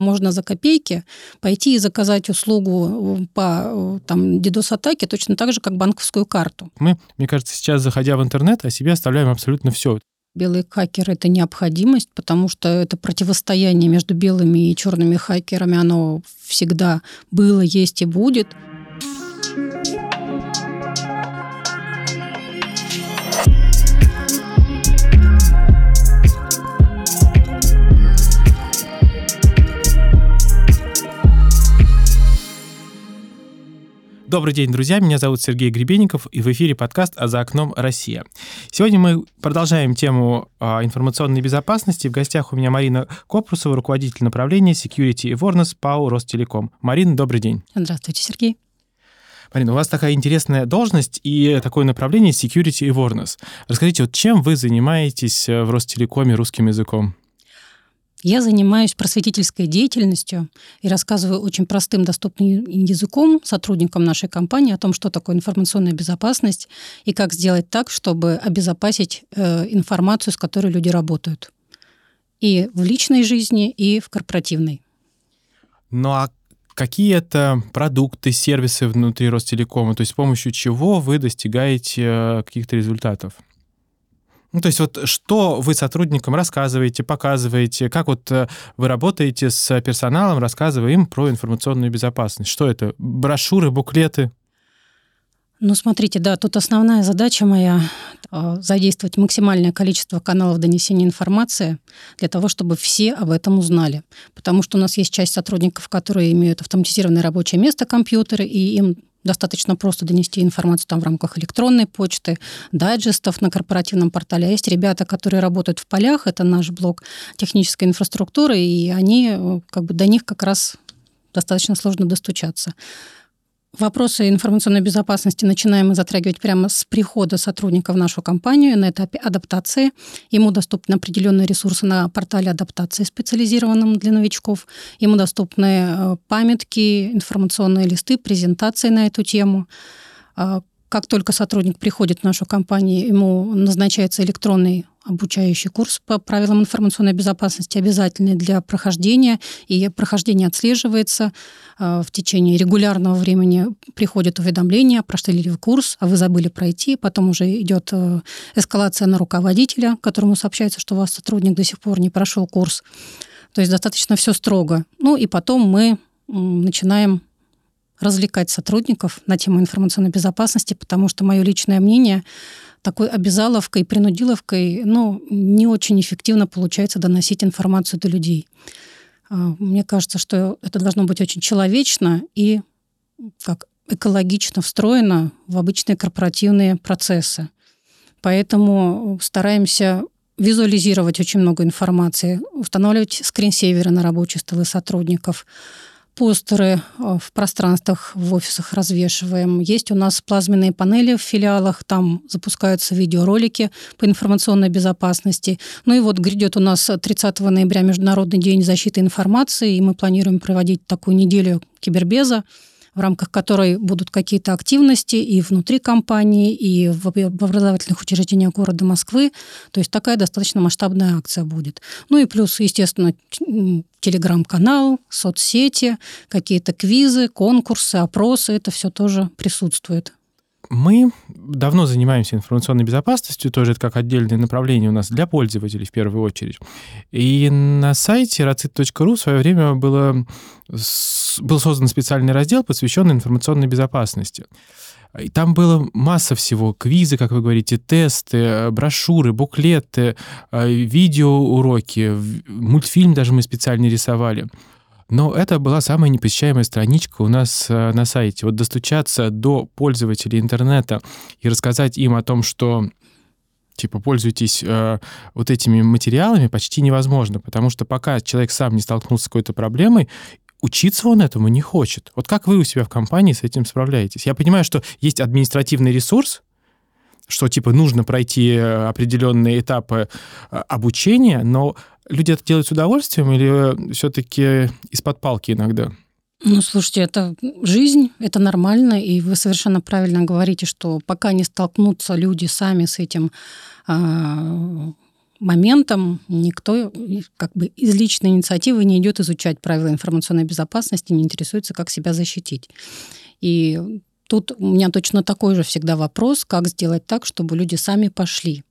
Можно за копейки пойти и заказать услугу по DDoS-атаке точно так же, как банковскую карту. Мы, мне кажется, сейчас, заходя в интернет, о себе оставляем абсолютно все. Белые хакеры – это необходимость, потому что это противостояние между белыми и черными хакерами, оно всегда было, есть и будет. Добрый день, друзья. Меня зовут Сергей Гребенников, и в эфире подкаст «За окном Россия». Сегодня мы продолжаем тему информационной безопасности. В гостях у меня Марина Копрусова, руководитель направления Security Awareness ПАО «Ростелеком». Марина, добрый день. Здравствуйте, Сергей. Марина, у вас такая интересная должность и такое направление Security Awareness. Расскажите, вот чем вы занимаетесь в Ростелекоме русским языком? Я занимаюсь просветительской деятельностью и рассказываю очень простым, доступным языком сотрудникам нашей компании о том, что такое информационная безопасность и как сделать так, чтобы обезопасить информацию, с которой люди работают. И в личной жизни, и в корпоративной. Ну а какие это продукты, сервисы внутри Ростелекома? То есть с помощью чего вы достигаете каких-то результатов? Ну, то есть вот что вы сотрудникам рассказываете, показываете, как вот вы работаете с персоналом, рассказывая им про информационную безопасность? Что это? Брошюры, буклеты? Ну, смотрите, да, тут основная задача моя – задействовать максимальное количество каналов донесения информации для того, чтобы все об этом узнали. Потому что у нас есть часть сотрудников, которые имеют автоматизированное рабочее место, компьютеры, и им достаточно просто донести информацию там в рамках электронной почты, дайджестов на корпоративном портале. А есть ребята, которые работают в полях, это наш блок технической инфраструктуры, и они, до них как раз достаточно сложно достучаться. Вопросы информационной безопасности начинаем мы затрагивать прямо с прихода сотрудника в нашу компанию на этапе адаптации. Ему доступны определенные ресурсы на портале адаптации, специализированном для новичков. Ему доступны памятки, информационные листы, презентации на эту тему. Как только сотрудник приходит в нашу компанию, ему назначается электронный обучающий курс по правилам информационной безопасности, обязательный для прохождения, и прохождение отслеживается. В течение регулярного времени приходят уведомления, прошли ли вы курс, а вы забыли пройти. Потом уже идет эскалация на руководителя, которому сообщается, что у вас сотрудник до сих пор не прошел курс. То есть достаточно все строго. Ну и потом мы начинаем развлекать сотрудников на тему информационной безопасности, потому что мое личное мнение, такой обязаловкой, принудиловкой, не очень эффективно получается доносить информацию до людей. Мне кажется, что это должно быть очень человечно и как экологично встроено в обычные корпоративные процессы. Поэтому стараемся визуализировать очень много информации, устанавливать скринсейверы на рабочие столы сотрудников, постеры в пространствах, в офисах развешиваем. Есть у нас плазменные панели в филиалах, там запускаются видеоролики по информационной безопасности. Ну и вот грядет у нас 30 ноября Международный день защиты информации, и мы планируем проводить такую неделю кибербеза, в рамках которой будут какие-то активности и внутри компании, и в образовательных учреждениях города Москвы. То есть такая достаточно масштабная акция будет. Ну и плюс, естественно, телеграм-канал, соцсети, какие-то квизы, конкурсы, опросы. Это все тоже присутствует. Мы давно занимаемся информационной безопасностью, тоже это как отдельное направление у нас для пользователей в первую очередь. И на сайте racit.ru в свое время был создан специальный раздел, посвященный информационной безопасности. И там было масса всего. Квизы, как вы говорите, тесты, брошюры, буклеты, видеоуроки, мультфильм даже мы специально рисовали. Но это была самая непосещаемая страничка у нас на сайте. Вот достучаться до пользователей интернета и рассказать им о том, что пользуйтесь вот этими материалами, почти невозможно, потому что пока человек сам не столкнулся с какой-то проблемой, учиться он этому не хочет. Вот как вы у себя в компании с этим справляетесь? Я понимаю, что есть административный ресурс, что нужно пройти определенные этапы обучения, но люди это делают с удовольствием или все-таки из-под палки иногда? Ну, слушайте, это жизнь, это нормально, и вы совершенно правильно говорите, что пока не столкнутся люди сами с этим моментом никто как бы из личной инициативы не идет изучать правила информационной безопасности, не интересуется, как себя защитить. И тут у меня точно такой же всегда вопрос, как сделать так, чтобы люди сами пошли.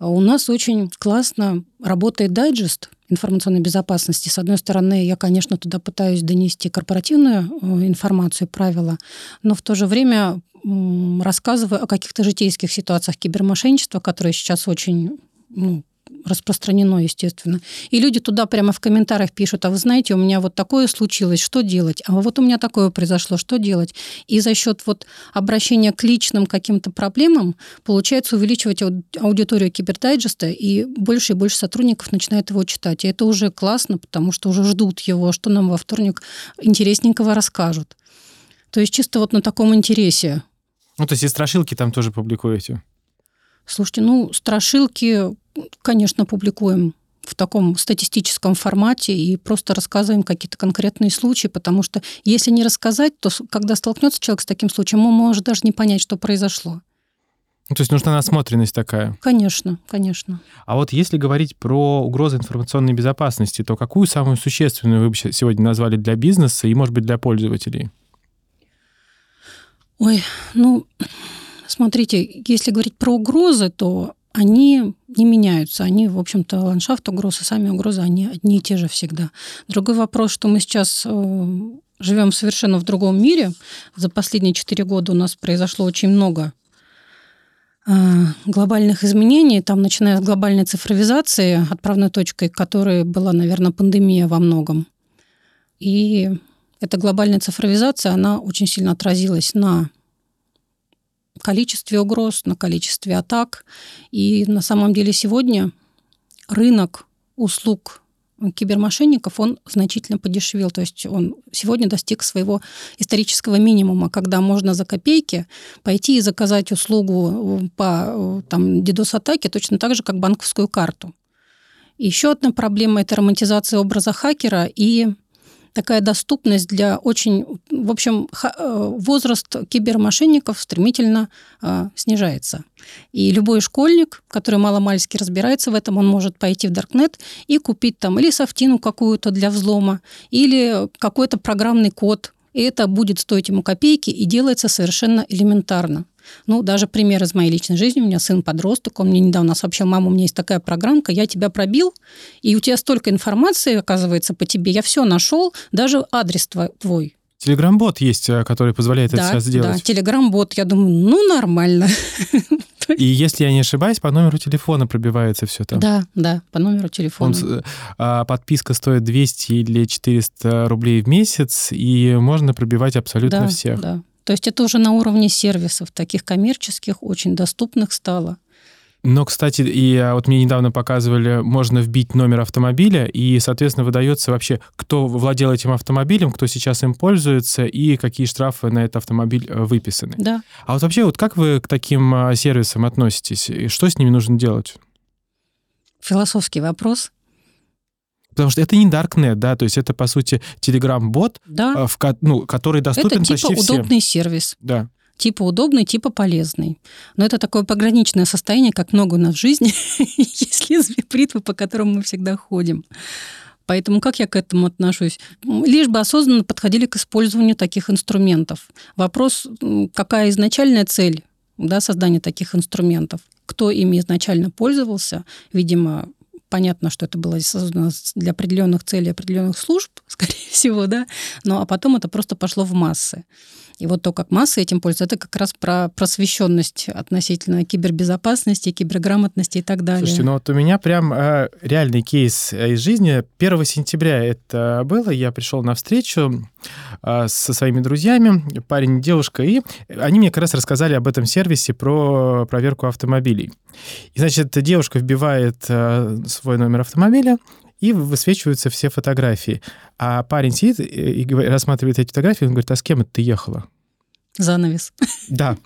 У нас очень классно работает дайджест информационной безопасности. С одной стороны, я, конечно, туда пытаюсь донести корпоративную информацию, правила, но в то же время рассказываю о каких-то житейских ситуациях кибермошенничества, которые сейчас очень распространено, естественно. И люди туда прямо в комментариях пишут: а вы знаете, у меня вот такое случилось, что делать? А вот у меня такое произошло, что делать? И за счет вот обращения к личным каким-то проблемам получается увеличивать аудиторию кибердайджеста, и больше сотрудников начинает его читать. И это уже классно, потому что уже ждут его, что нам во вторник интересненького расскажут. То есть чисто вот на таком интересе. Ну, то есть и страшилки там тоже публикуете? Слушайте, страшилки, конечно, публикуем в таком статистическом формате и просто рассказываем какие-то конкретные случаи, потому что если не рассказать, то когда столкнется человек с таким случаем, он может даже не понять, что произошло. То есть нужна насмотренность такая? Конечно, конечно. А вот если говорить про угрозы информационной безопасности, то какую самую существенную вы бы сегодня назвали для бизнеса и, может быть, для пользователей? Смотрите, если говорить про угрозы, то они не меняются. Они, в общем-то, ландшафт угроз и сами угрозы, они одни и те же всегда. Другой вопрос, что мы сейчас живем совершенно в другом мире. За последние 4 года у нас произошло очень много глобальных изменений, там, начиная с глобальной цифровизации, отправной точкой которой была, наверное, пандемия во многом. И эта глобальная цифровизация, она очень сильно отразилась на количестве угроз, на количестве атак. И на самом деле сегодня рынок услуг кибермошенников, он значительно подешевел. То есть он сегодня достиг своего исторического минимума, когда можно за копейки пойти и заказать услугу по DDoS-атаке точно так же, как банковскую карту. И еще одна проблема – это романтизация образа хакера и такая доступность для очень... В общем, возраст кибермошенников стремительно снижается. И любой школьник, который мало-мальски разбирается в этом, он может пойти в Даркнет и купить там или софтину какую-то для взлома, или какой-то программный код. И это будет стоить ему копейки, и делается совершенно элементарно. Даже пример из моей личной жизни. У меня сын-подросток, он мне недавно сообщил: мама, у меня есть такая программка, я тебя пробил, и у тебя столько информации, оказывается, по тебе, я все нашел, даже адрес твой. Телеграм-бот есть, который позволяет это сделать. Да, телеграм-бот. Я думаю, нормально. И если я не ошибаюсь, по номеру телефона пробивается все там. Да, по номеру телефона. Подписка стоит 200 или 400 рублей в месяц, и можно пробивать абсолютно всех. Да. То есть это уже на уровне сервисов, таких коммерческих, очень доступных стало. Но, кстати, и вот мне недавно показывали, можно вбить номер автомобиля, и, соответственно, выдается вообще, кто владел этим автомобилем, кто сейчас им пользуется, и какие штрафы на этот автомобиль выписаны. Да. А вот вообще, как вы к таким сервисам относитесь, и что с ними нужно делать? Философский вопрос. Потому что это не Даркнет, то есть это, по сути, Телеграм-бот, который доступен почти всем. Это типа удобный сервис. Да. Типа удобный, типа полезный. Но это такое пограничное состояние, как много у нас в жизни, есть лезвие бритвы, по которому мы всегда ходим. Поэтому как я к этому отношусь? Лишь бы осознанно подходили к использованию таких инструментов. Вопрос, какая изначальная цель создания таких инструментов? Кто ими изначально пользовался? Видимо, понятно, что это было создано для определенных целей, определенных служб, скорее всего, а потом это просто пошло в массы. И вот то, как массы этим пользуются, это как раз про просвещенность относительно кибербезопасности, киберграмотности и так далее. Слушайте, у меня прям реальный кейс из жизни. 1 сентября это было, я пришел на встречу со своими друзьями, парень и девушка, и они мне как раз рассказали об этом сервисе про проверку автомобилей. И, значит, девушка вбивает свой номер автомобиля, и высвечиваются все фотографии. А парень сидит и рассматривает эти фотографии, он говорит: а с кем это ты ехала? Занавес. Да.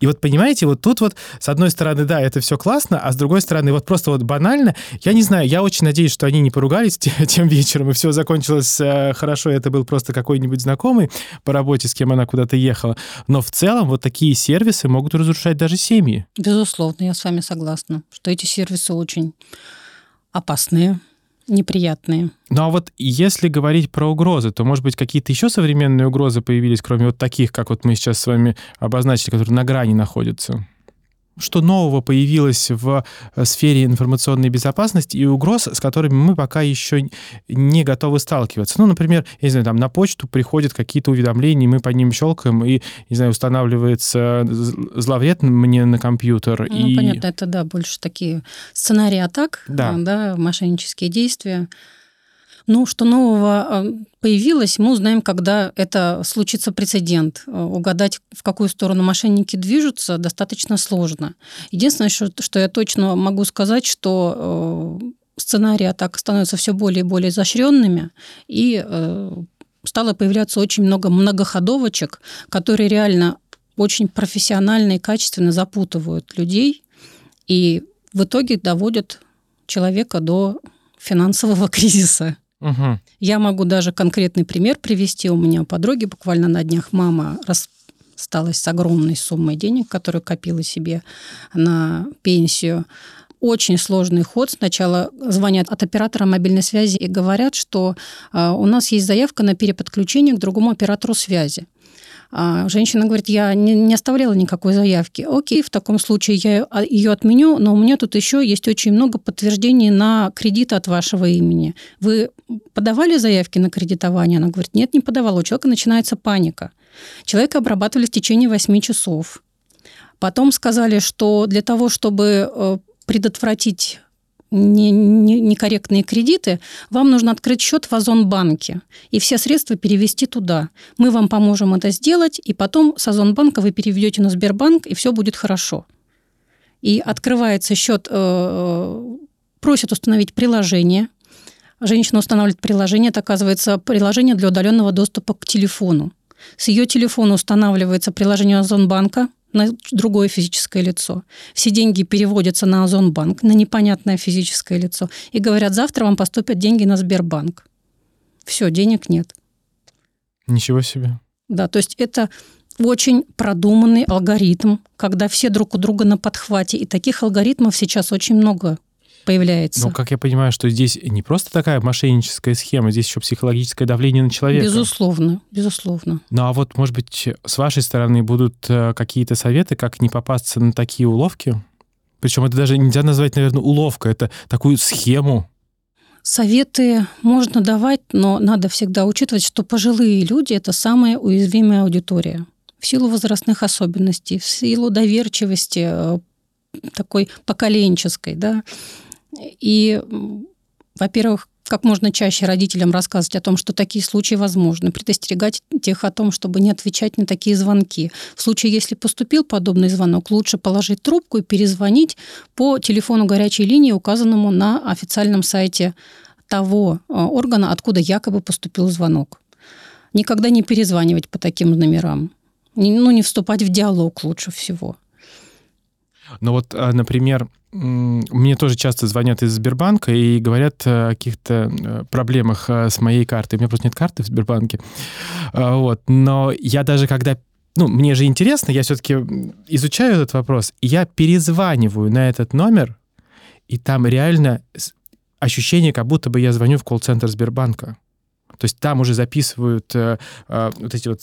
И вот понимаете, вот тут вот, с одной стороны, да, это все классно, а с другой стороны, вот просто вот банально, я не знаю, я очень надеюсь, что они не поругались тем вечером, и все закончилось хорошо, это был просто какой-нибудь знакомый по работе, с кем она куда-то ехала. Но в целом вот такие сервисы могут разрушать даже семьи. Безусловно, я с вами согласна, что эти сервисы очень опасные, неприятные. Ну а вот если говорить про угрозы, то, может быть, какие-то еще современные угрозы появились, кроме вот таких, как вот мы сейчас с вами обозначили, которые на грани находятся? Что нового появилось в сфере информационной безопасности и угроз, с которыми мы пока еще не готовы сталкиваться? Ну, например, я не знаю, там на почту приходят какие-то уведомления, мы по ним щелкаем, и, не знаю, устанавливается зловред мне на компьютер. Ну, и... понятно, это, да, больше такие сценарии атак, да. Да, мошеннические действия. Ну, что нового появилось, мы узнаем, когда это случится прецедент. Угадать, в какую сторону мошенники движутся, достаточно сложно. Единственное, что я точно могу сказать, что сценарии атак становятся все более и более изощренными, и стало появляться очень много многоходовочек, которые реально очень профессионально и качественно запутывают людей и в итоге доводят человека до финансового кризиса. Угу. Я могу даже конкретный пример привести. У меня у подруги буквально на днях мама рассталась с огромной суммой денег, которую копила себе на пенсию. Очень сложный ход. Сначала звонят от оператора мобильной связи и говорят, что у нас есть заявка на переподключение к другому оператору связи. Женщина говорит, я не оставляла никакой заявки. Окей, в таком случае я ее отменю, но у меня тут еще есть очень много подтверждений на кредит от вашего имени. Вы подавали заявки на кредитование? Она говорит, нет, не подавала. У человека начинается паника. Человека обрабатывали в течение 8 часов. Потом сказали, что для того, чтобы предотвратить некорректные кредиты, вам нужно открыть счет в Озонбанке и все средства перевести туда. Мы вам поможем это сделать, и потом с Озонбанка вы переведете на Сбербанк, и все будет хорошо. И открывается счет, просят установить приложение. Женщина устанавливает приложение, это, оказывается, приложение для удаленного доступа к телефону. С ее телефона устанавливается приложение Озонбанка на другое физическое лицо. Все деньги переводятся на Озонбанк, на непонятное физическое лицо. И говорят, завтра вам поступят деньги на Сбербанк. Все, денег нет. Ничего себе. Да, то есть это очень продуманный алгоритм, когда все друг у друга на подхвате. И таких алгоритмов сейчас очень много появляется. Но, как я понимаю, что здесь не просто такая мошенническая схема, здесь еще психологическое давление на человека. Безусловно, безусловно. Ну, а вот, может быть, с вашей стороны будут какие-то советы, как не попасться на такие уловки? Причем это даже нельзя назвать, наверное, уловкой, это такую схему. Советы можно давать, но надо всегда учитывать, что пожилые люди – это самая уязвимая аудитория. В силу возрастных особенностей, в силу доверчивости, такой поколенческой, да, и, во-первых, как можно чаще родителям рассказывать о том, что такие случаи возможны, предостерегать их о том, чтобы не отвечать на такие звонки. В случае, если поступил подобный звонок, лучше положить трубку и перезвонить по телефону горячей линии, указанному на официальном сайте того органа, откуда якобы поступил звонок. Никогда не перезванивать по таким номерам. Ну, не вступать в диалог лучше всего. Но вот, например, мне тоже часто звонят из Сбербанка и говорят о каких-то проблемах с моей картой. У меня просто нет карты в Сбербанке. Вот. Но я даже когда... Ну, мне же интересно, я все-таки изучаю этот вопрос, и я перезваниваю на этот номер, и там реально ощущение, как будто бы я звоню в колл-центр Сбербанка. То есть там уже записывают вот эти вот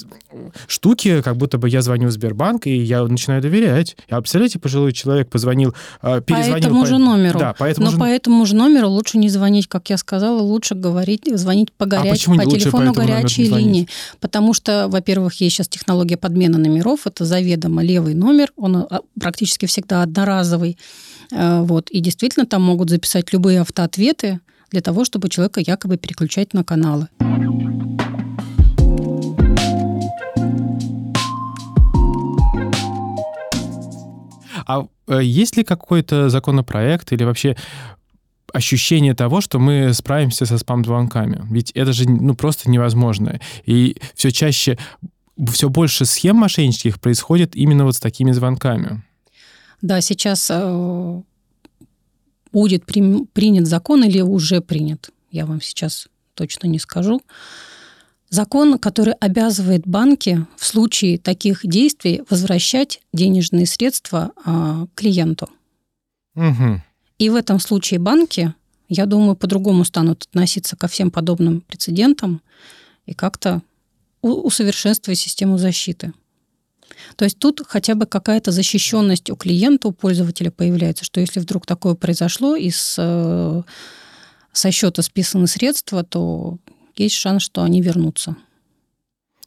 штуки, как будто бы я звоню в Сбербанк, и я начинаю доверять. А представляете, пожилой человек позвонил, перезвонил. По этому же номеру. Да, по этому же номеру лучше не звонить, как я сказала, лучше звонить по телефону горячей линии. Потому что, во-первых, есть сейчас технология подмены номеров, это заведомо левый номер, он практически всегда одноразовый. Вот. И действительно там могут записать любые автоответы, для того, чтобы человека якобы переключать на каналы. А есть ли какой-то законопроект или вообще ощущение того, что мы справимся со спам-звонками? Ведь это же просто невозможно. И все чаще все больше схем мошеннических происходит именно вот с такими звонками. Да, сейчас будет принят закон или уже принят, я вам сейчас точно не скажу. Закон, который обязывает банки в случае таких действий возвращать денежные средства клиенту. Угу. И в этом случае банки, я думаю, по-другому станут относиться ко всем подобным прецедентам и как-то усовершенствовать систему защиты. То есть тут хотя бы какая-то защищенность у клиента, у пользователя появляется, что если вдруг такое произошло и со счета списаны средства, то есть шанс, что они вернутся.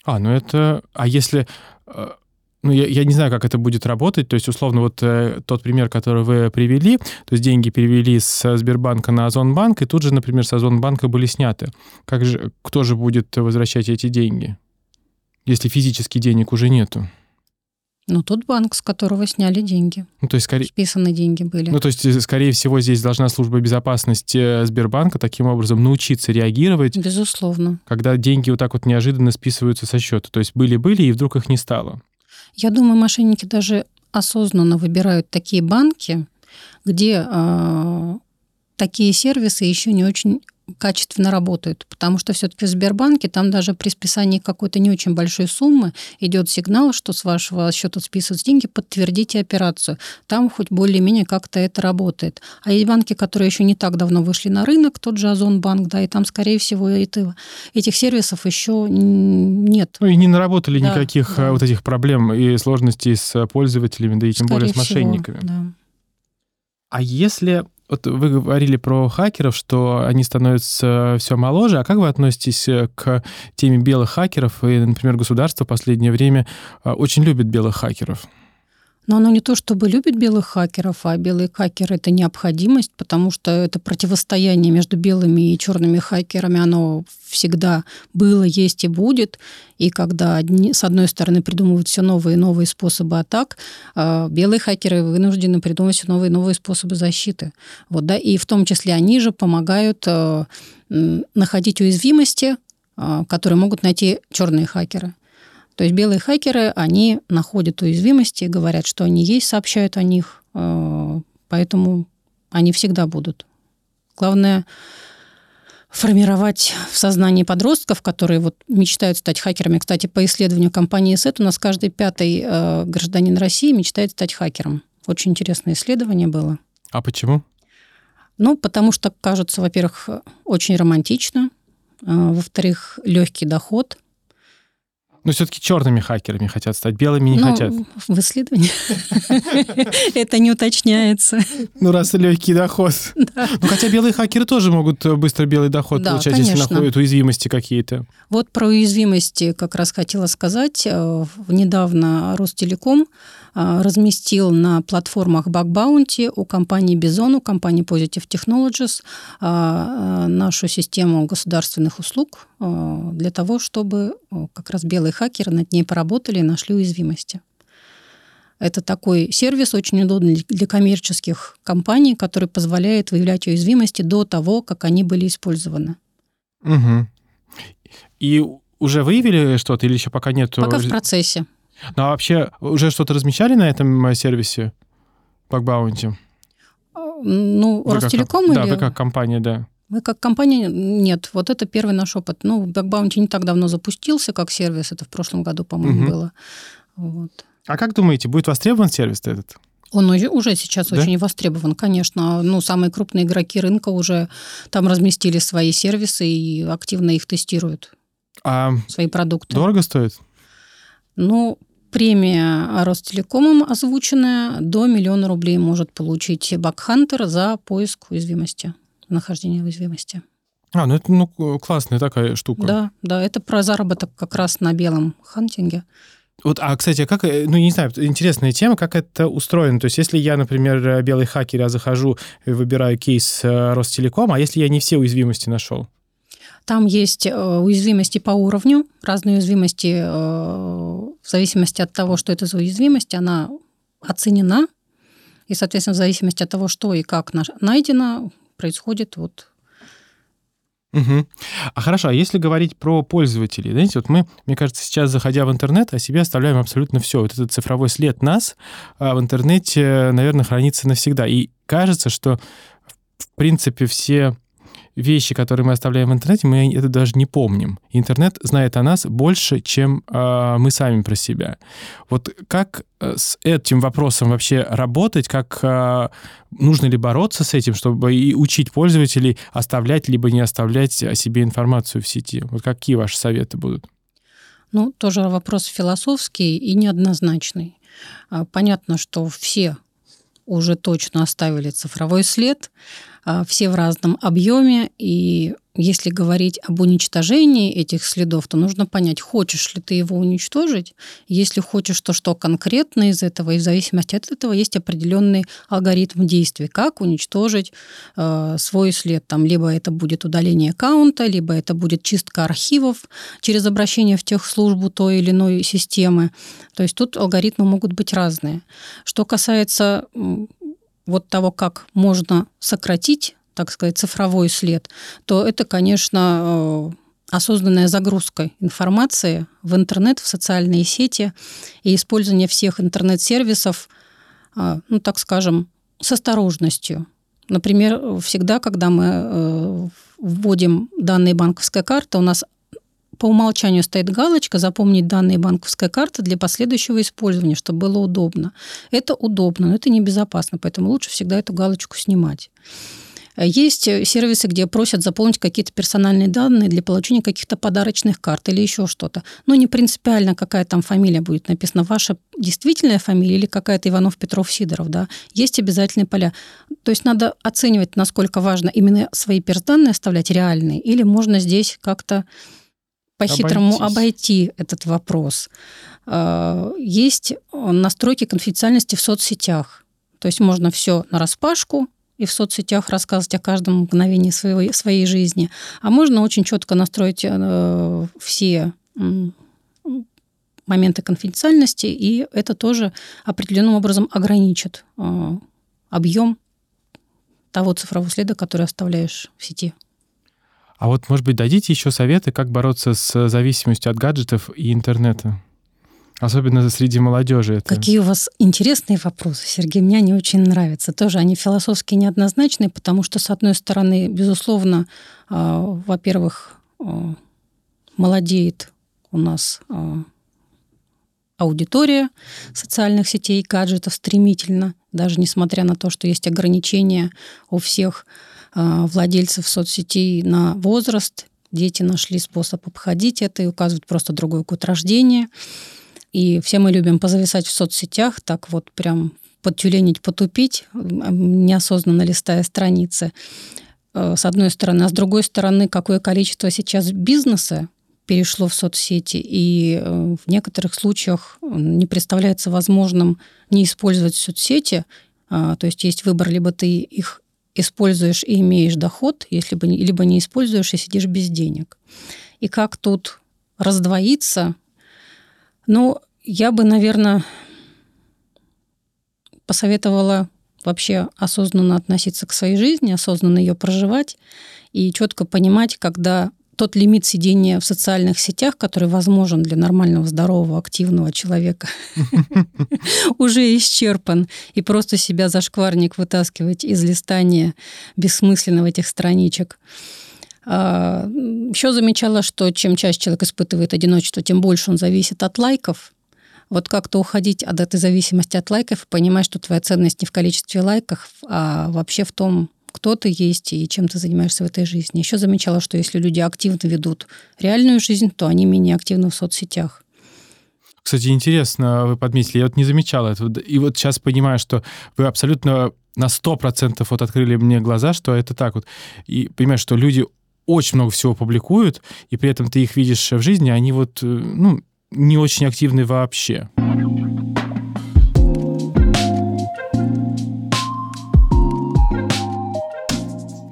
А если... Ну, я не знаю, как это будет работать. То есть, условно, вот тот пример, который вы привели, то есть деньги перевели с Сбербанка на Озонбанк, и тут же, например, с Озонбанка были сняты. Кто же будет возвращать эти деньги, если физически денег уже нету? Ну, тот банк, с которого сняли деньги. Ну, то есть, списаны деньги были. Ну, то есть, скорее всего, здесь должна служба безопасности Сбербанка таким образом научиться реагировать. Безусловно. Когда деньги вот так вот неожиданно списываются со счета. То есть, были-были, и вдруг их не стало. Я думаю, мошенники даже осознанно выбирают такие банки, где такие сервисы еще не очень качественно работают. Потому что все-таки в Сбербанке там даже при списании какой-то не очень большой суммы идет сигнал, что с вашего счета списываются деньги, подтвердите операцию. Там хоть более-менее как-то это работает. А есть банки, которые еще не так давно вышли на рынок, тот же Озонбанк, да, и там, скорее всего, этих сервисов еще нет. Ну и не наработали никаких вот этих проблем и сложностей с пользователями, да и тем более с мошенниками. Да. А если... Вот вы говорили про хакеров, что они становятся все моложе. А как вы относитесь к теме белых хакеров? И, например, государство в последнее время очень любит белых хакеров. Но оно не то чтобы любит белых хакеров, а белые хакеры — это необходимость, потому что это противостояние между белыми и черными хакерами, оно всегда было, есть и будет. И когда одни, с одной стороны, придумывают все новые и новые способы атак, белые хакеры вынуждены придумывать все новые и новые способы защиты. Вот, да? И в том числе они же помогают находить уязвимости, которые могут найти черные хакеры. То есть белые хакеры, они находят уязвимости, говорят, что они есть, сообщают о них, поэтому они всегда будут. Главное формировать в сознании подростков, которые вот мечтают стать хакерами. Кстати, по исследованию компании «Сет» у нас каждый 5-й гражданин России мечтает стать хакером. Очень интересное исследование было. А почему? Ну, потому что кажется, во-первых, очень романтично, во-вторых, легкий доход. Но все-таки черными хакерами хотят стать, белыми не хотят. В исследовании это не уточняется. Ну, раз легкий доход. Ну, хотя белые хакеры тоже могут быстро белый доход получать, если находят уязвимости какие-то. Вот про уязвимости как раз хотела сказать. Недавно Ростелеком разместил на платформах Bug Bounty у компании Bizon, у компании Positive Technologies нашу систему государственных услуг для того, чтобы как раз белые хакеры над ней поработали и нашли уязвимости. Это такой сервис, очень удобный для коммерческих компаний, который позволяет выявлять уязвимости до того, как они были использованы. Угу. И уже выявили что-то или еще пока нет? Пока в процессе. Ну, а вообще уже что-то размещали на этом сервисе Bug Bounty? Ну, Ростелеком или... Да, вы как компания, да. Мы как компания... Нет, вот это первый наш опыт. Ну, Bug Bounty не так давно запустился как сервис, это в прошлом году, по-моему, было. Вот. А как думаете, будет востребован сервис этот? Он уже сейчас очень востребован, конечно. Ну, самые крупные игроки рынка уже там разместили свои сервисы и активно их тестируют, свои продукты. Дорого стоит? Ну... Премия Ростелекомом озвученная до 1 000 000 рублей может получить бакхантер за поиск уязвимости, нахождение уязвимости. Это классная такая штука. Да, это про заработок как раз на белом хантинге. Вот, кстати, как, не знаю, интересная тема, как это устроено. То есть, если я, например, белый хакер, я захожу и выбираю кейс Ростелекома, а если я не все уязвимости нашел? Там есть уязвимости по уровню, разные уязвимости, в зависимости от того, что это за уязвимость, она оценена, и, соответственно, в зависимости от того, что и как найдено, происходит вот Угу. А хорошо, а если говорить про пользователей, знаете, вот мы, мне кажется, сейчас, заходя в интернет, о себе оставляем абсолютно все. Вот этот цифровой след нас в интернете, наверное, хранится навсегда. И кажется, что, в принципе, все вещи, которые мы оставляем в интернете, мы это даже не помним. Интернет знает о нас больше, чем мы сами про себя. Вот как с этим вопросом вообще работать, как нужно ли бороться с этим, чтобы и учить пользователей оставлять либо не оставлять о себе информацию в сети? Вот какие ваши советы будут? Ну, тоже вопрос философский и неоднозначный. Понятно, что все уже точно оставили цифровой след, все в разном объеме, и если говорить об уничтожении этих следов, то нужно понять, хочешь ли ты его уничтожить. Если хочешь, то что конкретно из этого, и в зависимости от этого есть определенный алгоритм действий, как уничтожить свой след. Там либо это будет удаление аккаунта, либо это будет чистка архивов через обращение в техслужбу той или иной системы. То есть тут алгоритмы могут быть разные. Что касается вот того, как можно сократить, так сказать, цифровой след, то это, конечно, осознанная загрузка информации в интернет, в социальные сети и использование всех интернет-сервисов, ну, так скажем, с осторожностью. Например, всегда, когда мы вводим данные банковской карты, у нас по умолчанию стоит галочка «Запомнить данные банковской карты для последующего использования», чтобы было удобно. Это удобно, но это небезопасно, поэтому лучше всегда эту галочку снимать. Есть сервисы, где просят заполнить какие-то персональные данные для получения каких-то подарочных карт или еще что-то. Но не принципиально, какая там фамилия будет написана, ваша действительная фамилия или какая-то Иванов-Петров-Сидоров, да, есть обязательные поля. То есть надо оценивать, насколько важно именно свои персданные оставлять реальные, или можно здесь как-то по-хитрому обойти этот вопрос. Есть настройки конфиденциальности в соцсетях. То есть можно все нараспашку, и в соцсетях рассказывать о каждом мгновении своей жизни. А можно очень четко настроить все моменты конфиденциальности, и это тоже определенным образом ограничит объем того цифрового следа, который оставляешь в сети. А вот, может быть, дадите еще советы, как бороться с зависимостью от гаджетов и интернета? Особенно среди молодежи. Это... Какие у вас интересные вопросы, Сергей, мне они очень нравятся. Тоже они философски неоднозначные, потому что, с одной стороны, безусловно, во-первых, молодеет у нас аудитория социальных сетей, гаджетов стремительно, даже несмотря на то, что есть ограничения у всех владельцев соцсетей на возраст. Дети нашли способ обходить это и указывают просто другой год рождения. И все мы любим позависать в соцсетях, так вот прям подтюленить, потупить, неосознанно листая страницы, с одной стороны. А с другой стороны, какое количество сейчас бизнеса перешло в соцсети, и в некоторых случаях не представляется возможным не использовать соцсети. То есть есть выбор, либо ты их используешь и имеешь доход, либо не используешь и сидишь без денег. И как тут раздвоиться? Ну, я бы, наверное, посоветовала вообще осознанно относиться к своей жизни, осознанно ее проживать и четко понимать, когда тот лимит сидения в социальных сетях, который возможен для нормального, здорового, активного человека, уже исчерпан. И просто себя за шкварник вытаскивать из листания бессмысленного этих страничек. Еще замечала, что чем чаще человек испытывает одиночество, тем больше он зависит от лайков. Вот как-то уходить от этой зависимости от лайков и понимать, что твоя ценность не в количестве лайков, а вообще в том, кто ты есть и чем ты занимаешься в этой жизни. Еще замечала, что если люди активно ведут реальную жизнь, то они менее активны в соцсетях. Кстати, интересно, вы подметили, я вот не замечала этого. И вот сейчас понимаю, что вы абсолютно на 100% вот открыли мне глаза, что это так вот. И понимаешь, что люди очень много всего публикуют, и при этом ты их видишь в жизни, они вот, ну, не очень активны вообще.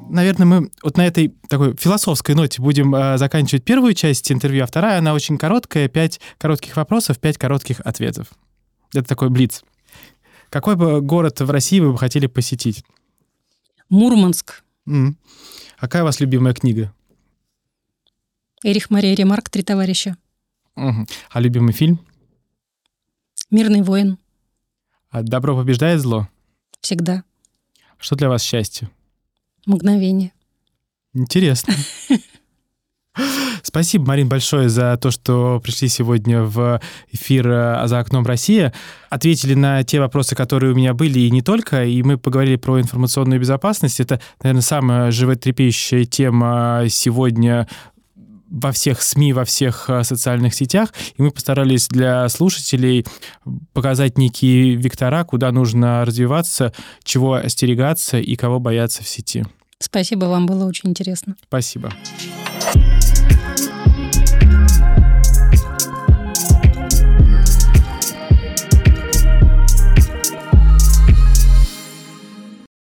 Наверное, мы вот на этой такой философской ноте будем заканчивать первую часть интервью, а вторая, она очень короткая, 5 коротких вопросов, 5 коротких ответов. Это такой блиц. Какой бы город в России вы бы хотели посетить? Мурманск. Какая у вас любимая книга? Эрих Мария Ремарк «Три товарища». Угу. А любимый фильм? «Мирный воин». А добро побеждает зло? Всегда. Что для вас счастье? Мгновение. Интересно. Спасибо, Марин, большое за то, что пришли сегодня в эфир «За окном Россия». Ответили на те вопросы, которые у меня были, и не только. И мы поговорили про информационную безопасность. Это, наверное, самая животрепещущая тема сегодня во всех СМИ, во всех социальных сетях. И мы постарались для слушателей показать некие вектора, куда нужно развиваться, чего остерегаться и кого бояться в сети. Спасибо вам, было очень интересно. Спасибо.